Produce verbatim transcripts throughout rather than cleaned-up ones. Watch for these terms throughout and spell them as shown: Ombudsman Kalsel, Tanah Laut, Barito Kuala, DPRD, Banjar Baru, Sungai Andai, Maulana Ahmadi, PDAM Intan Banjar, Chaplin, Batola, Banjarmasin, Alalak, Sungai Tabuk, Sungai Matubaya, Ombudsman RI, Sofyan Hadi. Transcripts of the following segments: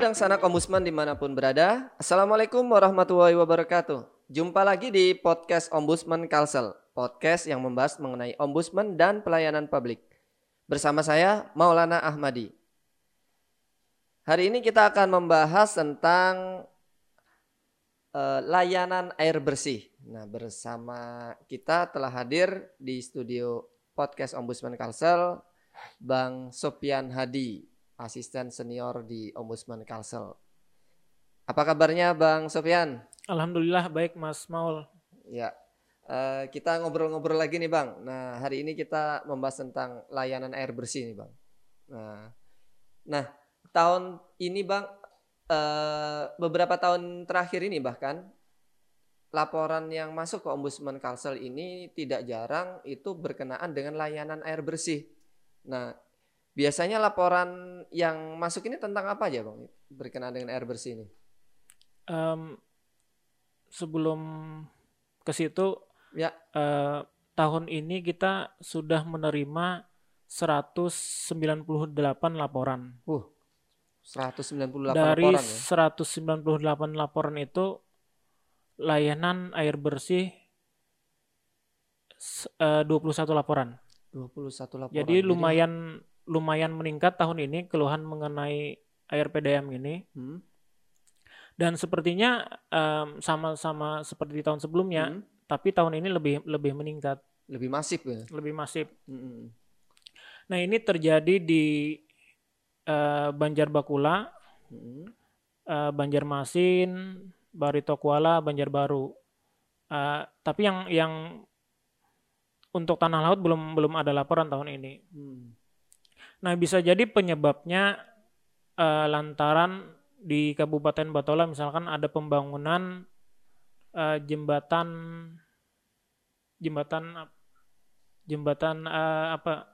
dan sanak Ombudsman dimanapun berada. Assalamualaikum warahmatullahi wabarakatuh. Jumpa lagi di podcast Ombudsman Kalsel, podcast yang membahas mengenai Ombudsman dan pelayanan publik. Bersama saya Maulana Ahmadi. Hari ini kita akan membahas tentang uh, layanan air bersih. Nah, bersama kita telah hadir di studio podcast Ombudsman Kalsel Bang Sofyan Hadi, asisten senior di Ombudsman Kalsel. Apa kabarnya Bang Sofyan? Alhamdulillah baik Mas Maul. Ya, uh, kita ngobrol-ngobrol lagi nih Bang. Nah, hari ini kita membahas tentang layanan air bersih nih Bang. Nah, nah tahun ini Bang, uh, beberapa tahun terakhir ini bahkan laporan yang masuk ke Ombudsman Kalsel ini tidak jarang itu berkenaan dengan layanan air bersih. Nah, biasanya laporan yang masuk ini tentang apa aja Bang berkenaan dengan air bersih ini? Um, sebelum ke situ ya, eh, tahun ini kita sudah menerima seratus sembilan puluh delapan laporan. Uh, seratus sembilan puluh delapan dari laporan, ya? seratus sembilan puluh delapan laporan itu layanan air bersih eh, dua puluh satu laporan. dua puluh satu laporan. Jadi lumayan lumayan meningkat tahun ini keluhan mengenai air P D A M ini. Hmm. Dan sepertinya um, sama-sama seperti tahun sebelumnya, hmm. tapi tahun ini lebih lebih meningkat, lebih masif ya. Lebih masif. Hmm. Nah, ini terjadi di uh, Banjar Baru, hmm. uh, Banjarmasin, Barito Kuala, Banjar Baru. Uh, tapi yang yang untuk Tanah Laut belum belum ada laporan tahun ini. Hmm. Nah, bisa jadi penyebabnya uh, lantaran di Kabupaten Batola misalkan ada pembangunan uh, jembatan jembatan jembatan uh, apa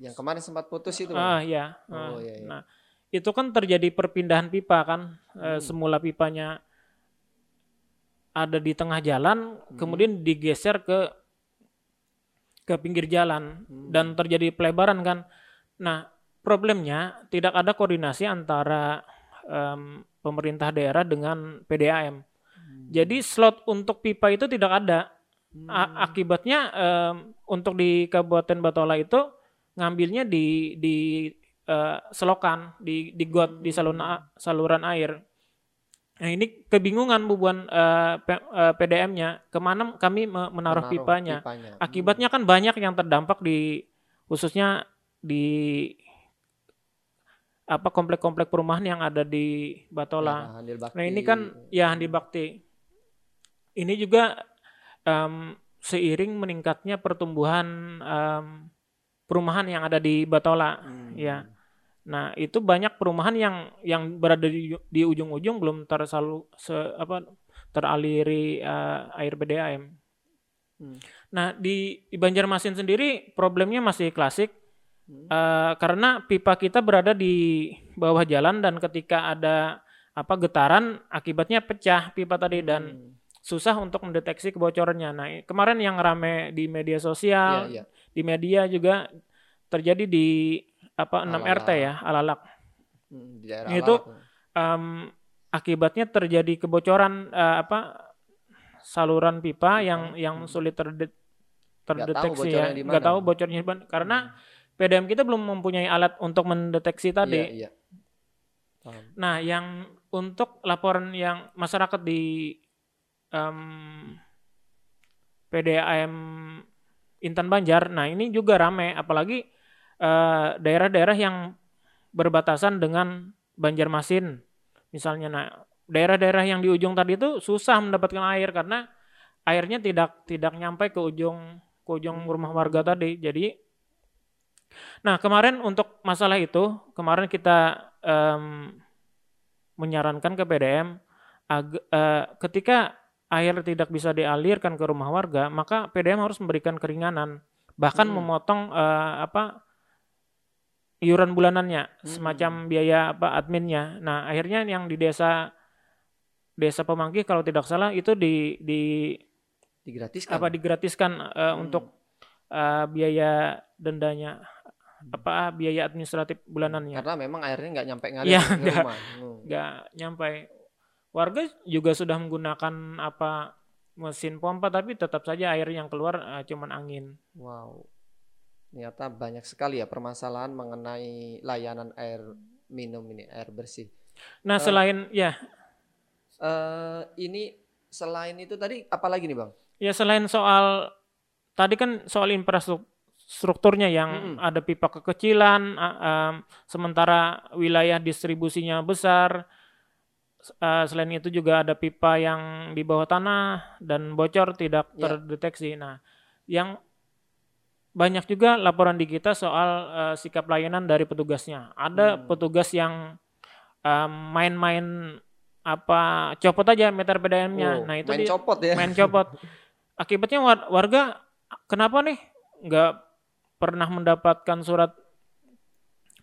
yang kemarin sempat putus itu. Ah uh, ya. Uh, oh, iya, iya. Nah, itu kan terjadi perpindahan pipa kan. Hmm. Uh, semula pipanya ada di tengah jalan, hmm. kemudian digeser ke ke pinggir jalan, hmm. dan terjadi pelebaran kan. Nah, problemnya tidak ada koordinasi antara um, pemerintah daerah dengan P D A M. Hmm. Jadi slot untuk pipa itu tidak ada. Hmm. A- akibatnya um, untuk di Kabupaten Batola itu ngambilnya di di uh, selokan, di di got, di saluran saluran air. Nah, ini kebingungan bubuan uh, P, uh, P D A M-nya kemana kami menaruh, menaruh pipanya. pipanya. Akibatnya kan banyak yang terdampak di khususnya di apa komplek-komplek perumahan yang ada di Batola. Ya, nah ini kan ya Handil Bakti. Ini juga um, seiring meningkatnya pertumbuhan um, perumahan yang ada di Batola. Hmm. Ya. Nah itu banyak perumahan yang yang berada di, di ujung-ujung belum tersalu se, apa teraliri uh, air P D A M. Hmm. Nah di, di Banjarmasin sendiri problemnya masih klasik. Uh, karena pipa kita berada di bawah jalan dan ketika ada apa getaran akibatnya pecah pipa tadi dan hmm. susah untuk mendeteksi kebocorannya. Nah kemarin yang rame di media sosial, ya, ya. di media juga terjadi di apa Alalak. enam R T ya Alalak. Di daerah Alalak. Itu um, akibatnya terjadi kebocoran uh, apa saluran pipa hmm. yang yang sulit terde- terdeteksi ya. Nggak tahu bocornya di mana karena hmm. P D A M kita belum mempunyai alat untuk mendeteksi tadi. Iya, iya. Nah, yang untuk laporan yang masyarakat di um, P D A M Intan Banjar, nah ini juga ramai, apalagi uh, daerah-daerah yang berbatasan dengan Banjarmasin, misalnya. Nah, daerah-daerah yang di ujung tadi itu susah mendapatkan air karena airnya tidak tidak nyampe ke ujung ke ujung rumah warga tadi, jadi. Nah kemarin untuk masalah itu kemarin kita um, menyarankan ke P D A M ag- uh, ketika air tidak bisa dialirkan ke rumah warga maka P D A M harus memberikan keringanan bahkan hmm. memotong uh, apa iuran bulanannya hmm. semacam biaya apa adminnya. Nah akhirnya yang di desa desa Pemangki kalau tidak salah itu di di digratiskan apa digratiskan uh, hmm. untuk Uh, biaya dendanya apa biaya administratif bulanannya. Karena memang airnya nggak nyampe ngalir ya, ke rumah. Nggak hmm. nyampe. Warga juga sudah menggunakan apa mesin pompa, tapi tetap saja air yang keluar uh, cuman angin. Wow. Ternyata banyak sekali ya permasalahan mengenai layanan air minum ini, air bersih. Nah, uh, selain ya uh, ini selain itu tadi apalagi nih, Bang? Ya, selain soal tadi kan soal infrastrukturnya yang hmm. ada pipa kekecilan, uh, um, sementara wilayah distribusinya besar. Uh, selain itu juga ada pipa yang di bawah tanah dan bocor tidak terdeteksi. Yeah. Nah, yang banyak juga laporan di kita soal uh, sikap layanan dari petugasnya. Ada hmm. petugas yang um, main-main apa copot aja meter P D A M-nya. Oh, nah, itu main dia, copot ya. Main copot. Akibatnya warga kenapa nih nggak pernah mendapatkan surat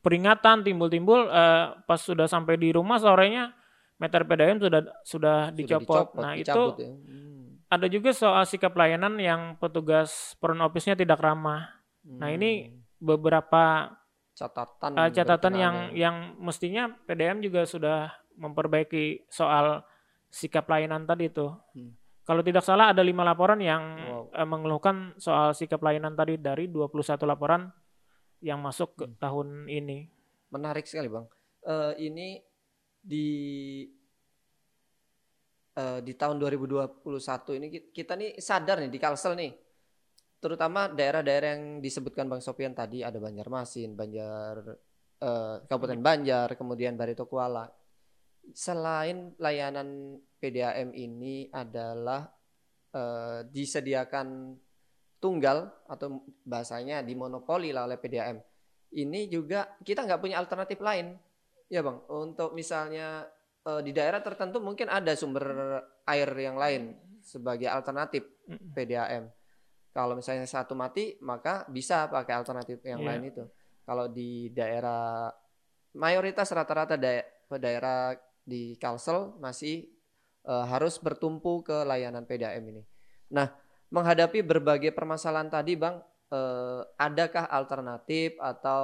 peringatan timbul-timbul uh, pas sudah sampai di rumah sorenya meter P D A M sudah sudah dicopot. Sudah dicopot nah itu ya. hmm. Ada juga soal sikap layanan yang petugas front office-nya tidak ramah. Hmm. Nah ini beberapa catatan uh, catatan yang ya. yang mestinya P D A M juga sudah memperbaiki soal sikap layanan tadi itu. Hmm. Kalau tidak salah ada lima laporan yang wow. mengeluhkan soal sikap layanan tadi dari dua puluh satu laporan yang masuk hmm. ke tahun ini. Menarik sekali, Bang. Uh, ini di uh, di tahun dua ribu dua puluh satu ini kita nih sadar nih di Kalsel nih, terutama daerah-daerah yang disebutkan Bang Sofyan tadi, ada Banjarmasin, Banjar uh, Kabupaten Banjar, kemudian Barito Kuala. Selain layanan P D A M ini adalah uh, disediakan tunggal atau bahasanya dimonopoli lah oleh P D A M, ini juga kita nggak punya alternatif lain. Ya, Bang, untuk misalnya e, di daerah tertentu mungkin ada sumber air yang lain sebagai alternatif P D A M. Kalau misalnya satu mati maka bisa pakai alternatif yang yeah. lain itu. Kalau di daerah mayoritas rata-rata da- daerah di Kalsel masih e, harus bertumpu ke layanan P D A M ini. Nah, menghadapi berbagai permasalahan tadi, Bang, e, adakah alternatif atau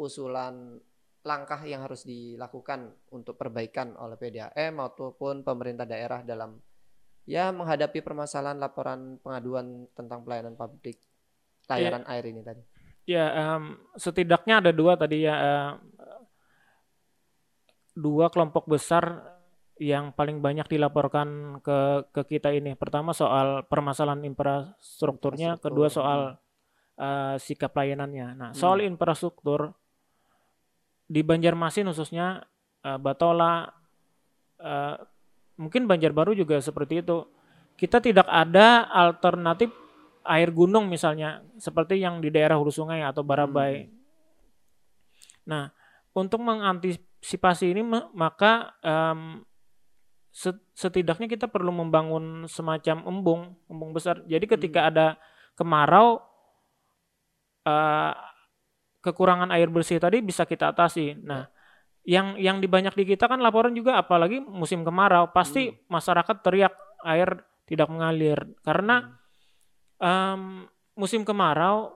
usulan langkah yang harus dilakukan untuk perbaikan oleh P D A M maupun pemerintah daerah dalam ya menghadapi permasalahan laporan pengaduan tentang pelayanan publik layanan ya, air ini tadi? Ya, um, setidaknya ada dua tadi ya, uh, dua kelompok besar yang paling banyak dilaporkan ke ke kita ini. Pertama soal permasalahan infrastrukturnya, infrastruktur. Kedua soal uh, sikap layanannya. Nah, soal hmm. infrastruktur di Banjarmasin khususnya uh, Batola, uh, mungkin Banjar Baru juga seperti itu. Kita tidak ada alternatif air gunung misalnya seperti yang di daerah hulu sungai atau Barabai. Hmm. Nah, untuk mengantisipasi ini maka um, setidaknya kita perlu membangun semacam embung, embung besar. Jadi ketika hmm. ada kemarau, uh, kekurangan air bersih tadi bisa kita atasi. Nah, yang yang dibanyak di kita kan laporan juga, apalagi musim kemarau pasti hmm. masyarakat teriak air tidak mengalir karena hmm. um, musim kemarau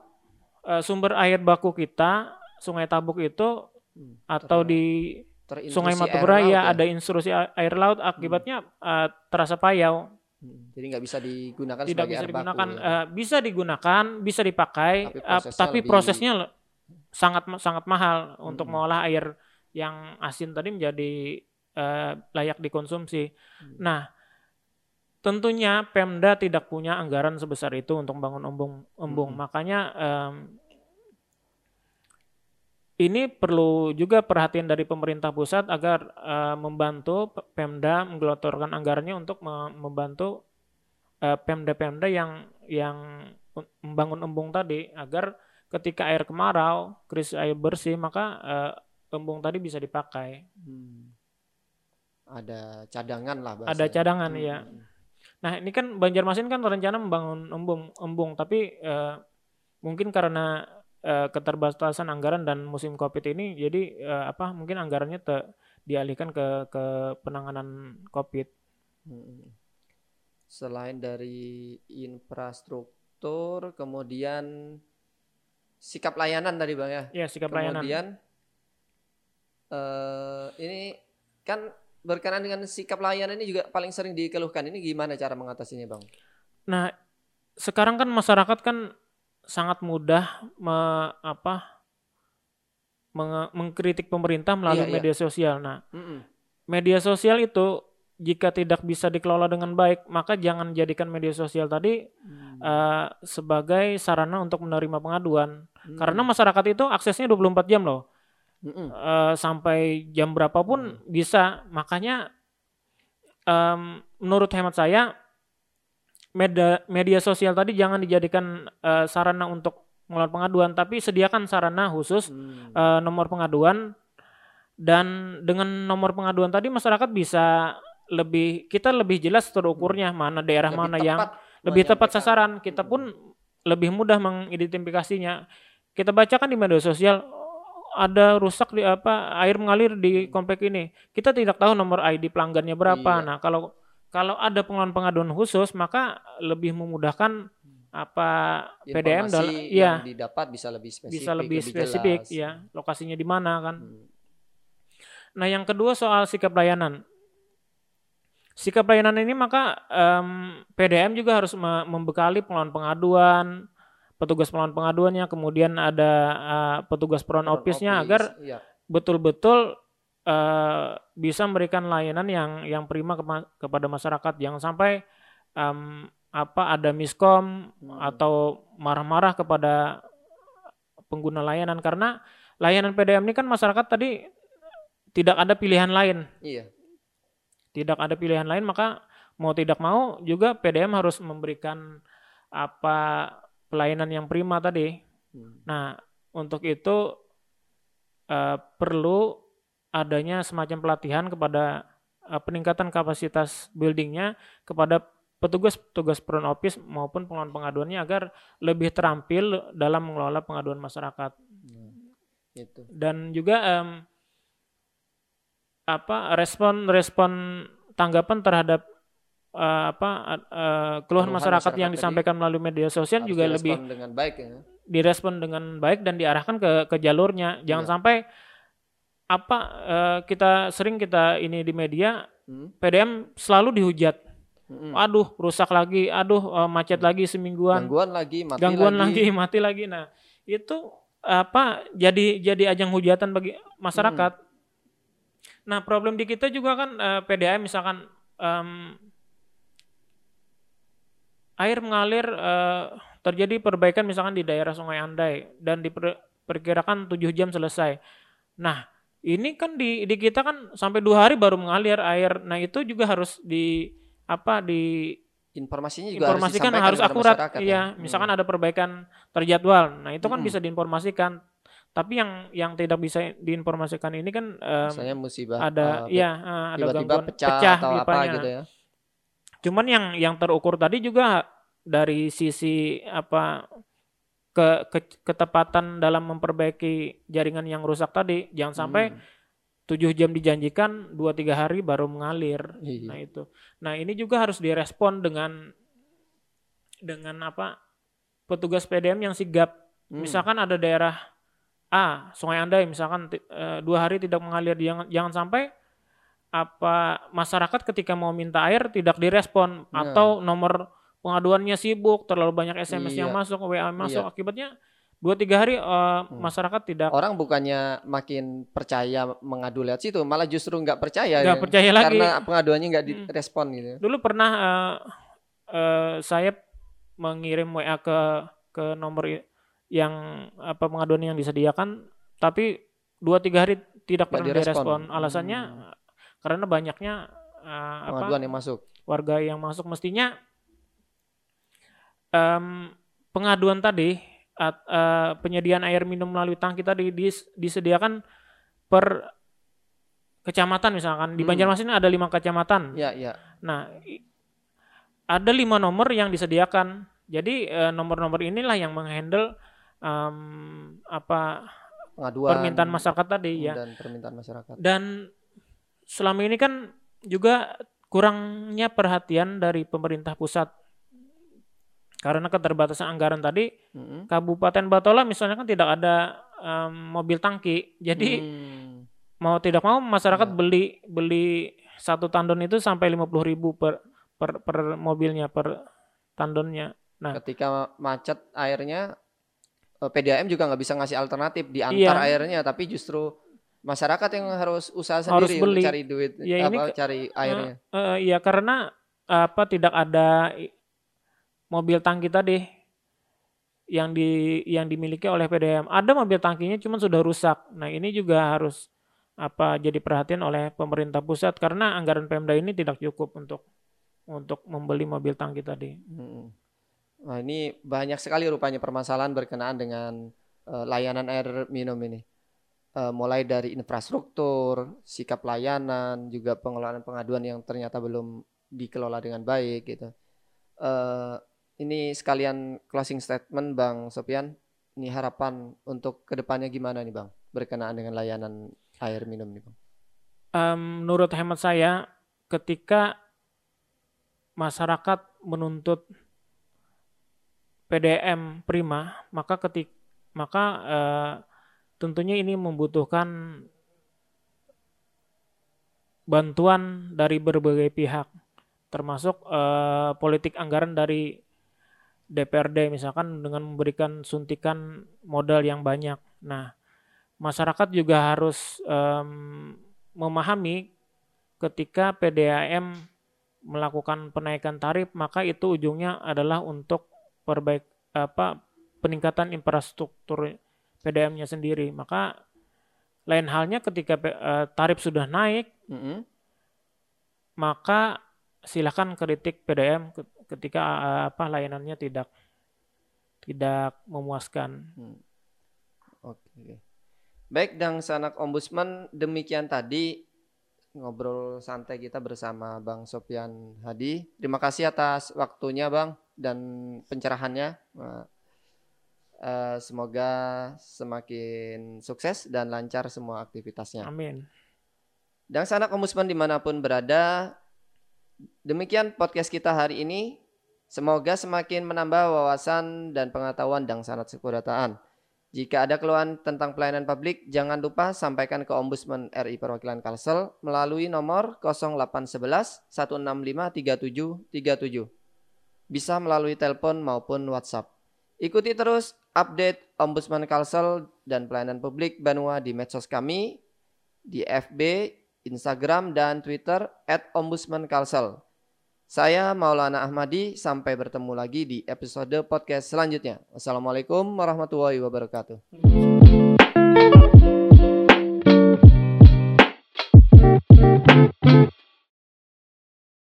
uh, sumber air baku kita Sungai Tabuk itu hmm. atau Ter, di Sungai Matubaya ya? Ada intrusi air laut, akibatnya hmm. uh, terasa payau. Hmm. Jadi nggak bisa digunakan tidak sebagai bisa air digunakan, baku. Ya? Uh, bisa digunakan, bisa dipakai, tapi prosesnya, uh, tapi lebih... prosesnya sangat sangat mahal hmm. untuk mengolah air yang asin tadi menjadi eh, layak dikonsumsi. Hmm. Nah, tentunya Pemda tidak punya anggaran sebesar itu untuk bangun embung-embung. Hmm. Makanya eh, ini perlu juga perhatian dari pemerintah pusat agar eh, membantu Pemda menggelontorkan anggarannya untuk membantu eh, Pemda-Pemda yang yang membangun embung tadi agar ketika air kemarau, krisis air bersih, maka uh, embung tadi bisa dipakai. Hmm. Ada cadangan lah bahasanya. Ada cadangan, hmm. ya. Nah, ini kan Banjarmasin kan rencana membangun embung, embung tapi uh, mungkin karena uh, keterbatasan anggaran dan musim COVID ini, jadi uh, apa? Mungkin anggarannya te- dialihkan ke ke penanganan COVID. Hmm. Selain dari infrastruktur, kemudian sikap layanan tadi Bang ya. Iya, sikap kemudian, layanan. Kemudian uh, ini kan berkenaan dengan sikap layanan ini juga paling sering dikeluhkan. Ini gimana cara mengatasinya Bang? Nah, sekarang kan masyarakat kan sangat mudah me, apa meng, mengkritik pemerintah melalui iya, media iya. sosial. Nah, Mm-mm. media sosial itu jika tidak bisa dikelola dengan baik, maka jangan jadikan media sosial tadi hmm. uh, sebagai sarana untuk menerima pengaduan. Hmm. Karena masyarakat itu aksesnya dua puluh empat jam loh. Hmm. Uh, sampai jam berapapun hmm. bisa. Makanya um, menurut hemat saya, media, media sosial tadi jangan dijadikan uh, sarana untuk mengelola pengaduan. Tapi sediakan sarana khusus, hmm. uh, nomor pengaduan. Dan dengan nomor pengaduan tadi masyarakat bisa... lebih kita lebih jelas terukurnya mana daerah lebih mana tepat, yang lebih tepat sasaran, kita pun lebih mudah mengidentifikasinya. Kita bacakan di media sosial ada rusak di apa air mengalir di komplek ini, kita tidak tahu nomor I D pelanggannya berapa. Iya. Nah kalau kalau ada pengelolaan pengaduan khusus maka lebih memudahkan apa P D M dalam ya didapat bisa lebih spesifik, bisa lebih, lebih spesifik jelas. Ya lokasinya di mana kan. Hmm. Nah yang kedua soal sikap layanan. Sikap layanan ini maka um, P D M juga harus me membekali pengelolaan pengaduan, petugas pengelolaan pengaduannya, kemudian ada uh, petugas front office-nya agar betul-betul iya. uh, bisa memberikan layanan yang yang prima ke kepada masyarakat. Jangan sampai um, apa ada miskom hmm. atau marah-marah kepada pengguna layanan, karena layanan P D M ini kan masyarakat tadi tidak ada pilihan lain. Iya. Tidak ada pilihan lain, maka mau tidak mau juga P D M harus memberikan apa pelayanan yang prima tadi. Hmm. Nah, untuk itu uh, perlu adanya semacam pelatihan kepada uh, peningkatan kapasitas buildingnya kepada petugas-petugas front office maupun pengelola pengaduannya agar lebih terampil dalam mengelola pengaduan masyarakat. Hmm. Itu. Dan juga um, apa respon-respon tanggapan terhadap uh, apa uh, keluhan masyarakat, masyarakat yang disampaikan melalui media sosial juga lebih dengan baik ya. Direspon dengan baik dan diarahkan ke ke jalurnya. Jangan ya. sampai apa uh, kita sering kita ini di media hmm? P D M selalu dihujat. Hmm. Aduh, rusak lagi, aduh uh, macet hmm. lagi semingguan. Gangguan lagi, mati Gangguan lagi. lagi, mati lagi. Nah, itu apa jadi jadi ajang hujatan bagi masyarakat. Hmm. Nah problem di kita juga kan eh, P D A M misalkan um, air mengalir eh, terjadi perbaikan misalkan di daerah Sungai Andai dan diperkirakan tujuh jam selesai. Nah ini kan di, di kita kan sampai dua hari baru mengalir air. Nah itu juga harus di apa di informasinya juga informasikan harus, harus akurat. Iya, ya. Misalkan hmm. ada perbaikan terjadwal. Nah itu kan hmm. bisa diinformasikan. Tapi yang yang tidak bisa diinformasikan ini kan um, misalnya musibah ada uh, ya uh, ada tiba-tiba gangguan pecah, pecah atau apa gitu ya. Cuman yang yang terukur tadi juga dari sisi apa ke, ke ketepatan dalam memperbaiki jaringan yang rusak tadi, jangan sampai tujuh hmm. jam dijanjikan dua tiga hari baru mengalir. Iyi. Nah itu. Nah ini juga harus direspon dengan dengan apa petugas P D M yang sigap. Hmm. Misalkan ada daerah Ah, Sungai Andai misalkan e, dua hari tidak mengalir, jangan, jangan sampai apa masyarakat ketika mau minta air tidak direspon nah. atau nomor pengaduannya sibuk, terlalu banyak S M S iya. yang masuk, W A masuk, iya. akibatnya dua tiga hari e, hmm. masyarakat tidak. Orang bukannya makin percaya mengadu lewat situ, malah justru nggak percaya, nggak ya. percaya karena lagi karena pengaduannya nggak direspon hmm. gitu. Dulu pernah e, e, saya mengirim W A ke ke nomor yang apa pengaduan yang disediakan, tapi dua tiga hari tidak pernah direspon. Alasannya hmm. karena banyaknya uh, pengaduan apa, yang masuk, warga yang masuk. Mestinya um, pengaduan tadi at, uh, penyediaan air minum melalui tangki tadi dis, disediakan per kecamatan misalkan. Di hmm. Banjarmasin ada lima kecamatan. Ya, ya. Nah ada lima nomor yang disediakan. Jadi uh, nomor-nomor inilah yang menghandle Um, apa pengaduan permintaan masyarakat tadi ya dan permintaan masyarakat. Dan selama ini kan juga kurangnya perhatian dari pemerintah pusat Karena keterbatasan anggaran tadi, hmm. Kabupaten Batola misalnya kan tidak ada um, mobil tangki, jadi hmm. mau tidak mau masyarakat ya. beli beli satu tandon itu sampai lima puluh ribu per, per per mobilnya, per tandonnya. Nah, ketika macet airnya, P D A M juga nggak bisa ngasih alternatif, diantar iya. airnya, tapi justru masyarakat yang harus usaha sendiri harus beli. Cari duit, ya, apa ini, cari airnya. Uh, uh, ya karena apa tidak ada mobil tangki tadi yang di yang dimiliki oleh P D A M. Ada mobil tangkinya cuman sudah rusak. Nah, ini juga harus apa jadi perhatian oleh pemerintah pusat karena anggaran Pemda ini tidak cukup untuk untuk membeli mobil tangki tadi. Hmm. Nah, ini banyak sekali rupanya permasalahan berkenaan dengan uh, layanan air minum ini. Uh, mulai dari infrastruktur, sikap layanan, juga pengelolaan pengaduan yang ternyata belum dikelola dengan baik gitu. Uh, Ini sekalian closing statement Bang Sofyan, ini harapan untuk kedepannya gimana nih Bang, berkenaan dengan layanan air minum nih Bang? Um, menurut hemat saya, ketika masyarakat menuntut P D A M prima, maka ketik, maka uh, tentunya ini membutuhkan bantuan dari berbagai pihak, termasuk uh, politik anggaran dari D P R D misalkan dengan memberikan suntikan modal yang banyak. Nah, masyarakat juga harus um, memahami ketika P D A M melakukan penaikan tarif, maka itu ujungnya adalah untuk perbaik apa peningkatan infrastruktur P D A M-nya sendiri. Maka lain halnya ketika uh, tarif sudah naik, mm-hmm. maka silakan kritik P D A M ketika apa layanannya tidak tidak memuaskan. Hmm. Oke. Baik, dan sanak Ombudsman, demikian tadi ngobrol santai kita bersama Bang Sofyan Hadi. Terima kasih atas waktunya Bang dan pencerahannya. Semoga semakin sukses dan lancar semua aktivitasnya. Amin. Dan sanak Ombudsman dimanapun berada, demikian podcast kita hari ini. Semoga semakin menambah wawasan dan pengetahuan dang sanat sekurataan. Jika ada keluhan tentang pelayanan publik, jangan lupa sampaikan ke Ombudsman R I Perwakilan Kalsel melalui nomor nol delapan satu satu, satu enam lima, tiga tujuh tiga tujuh. Bisa melalui telepon maupun WhatsApp. Ikuti terus update Ombudsman Kalsel dan pelayanan publik Banua di medsos kami, di F B, Instagram dan Twitter at ombudsman kalsel. Saya Maulana Ahmadi, sampai bertemu lagi di episode podcast selanjutnya. Wassalamualaikum warahmatullahi wabarakatuh.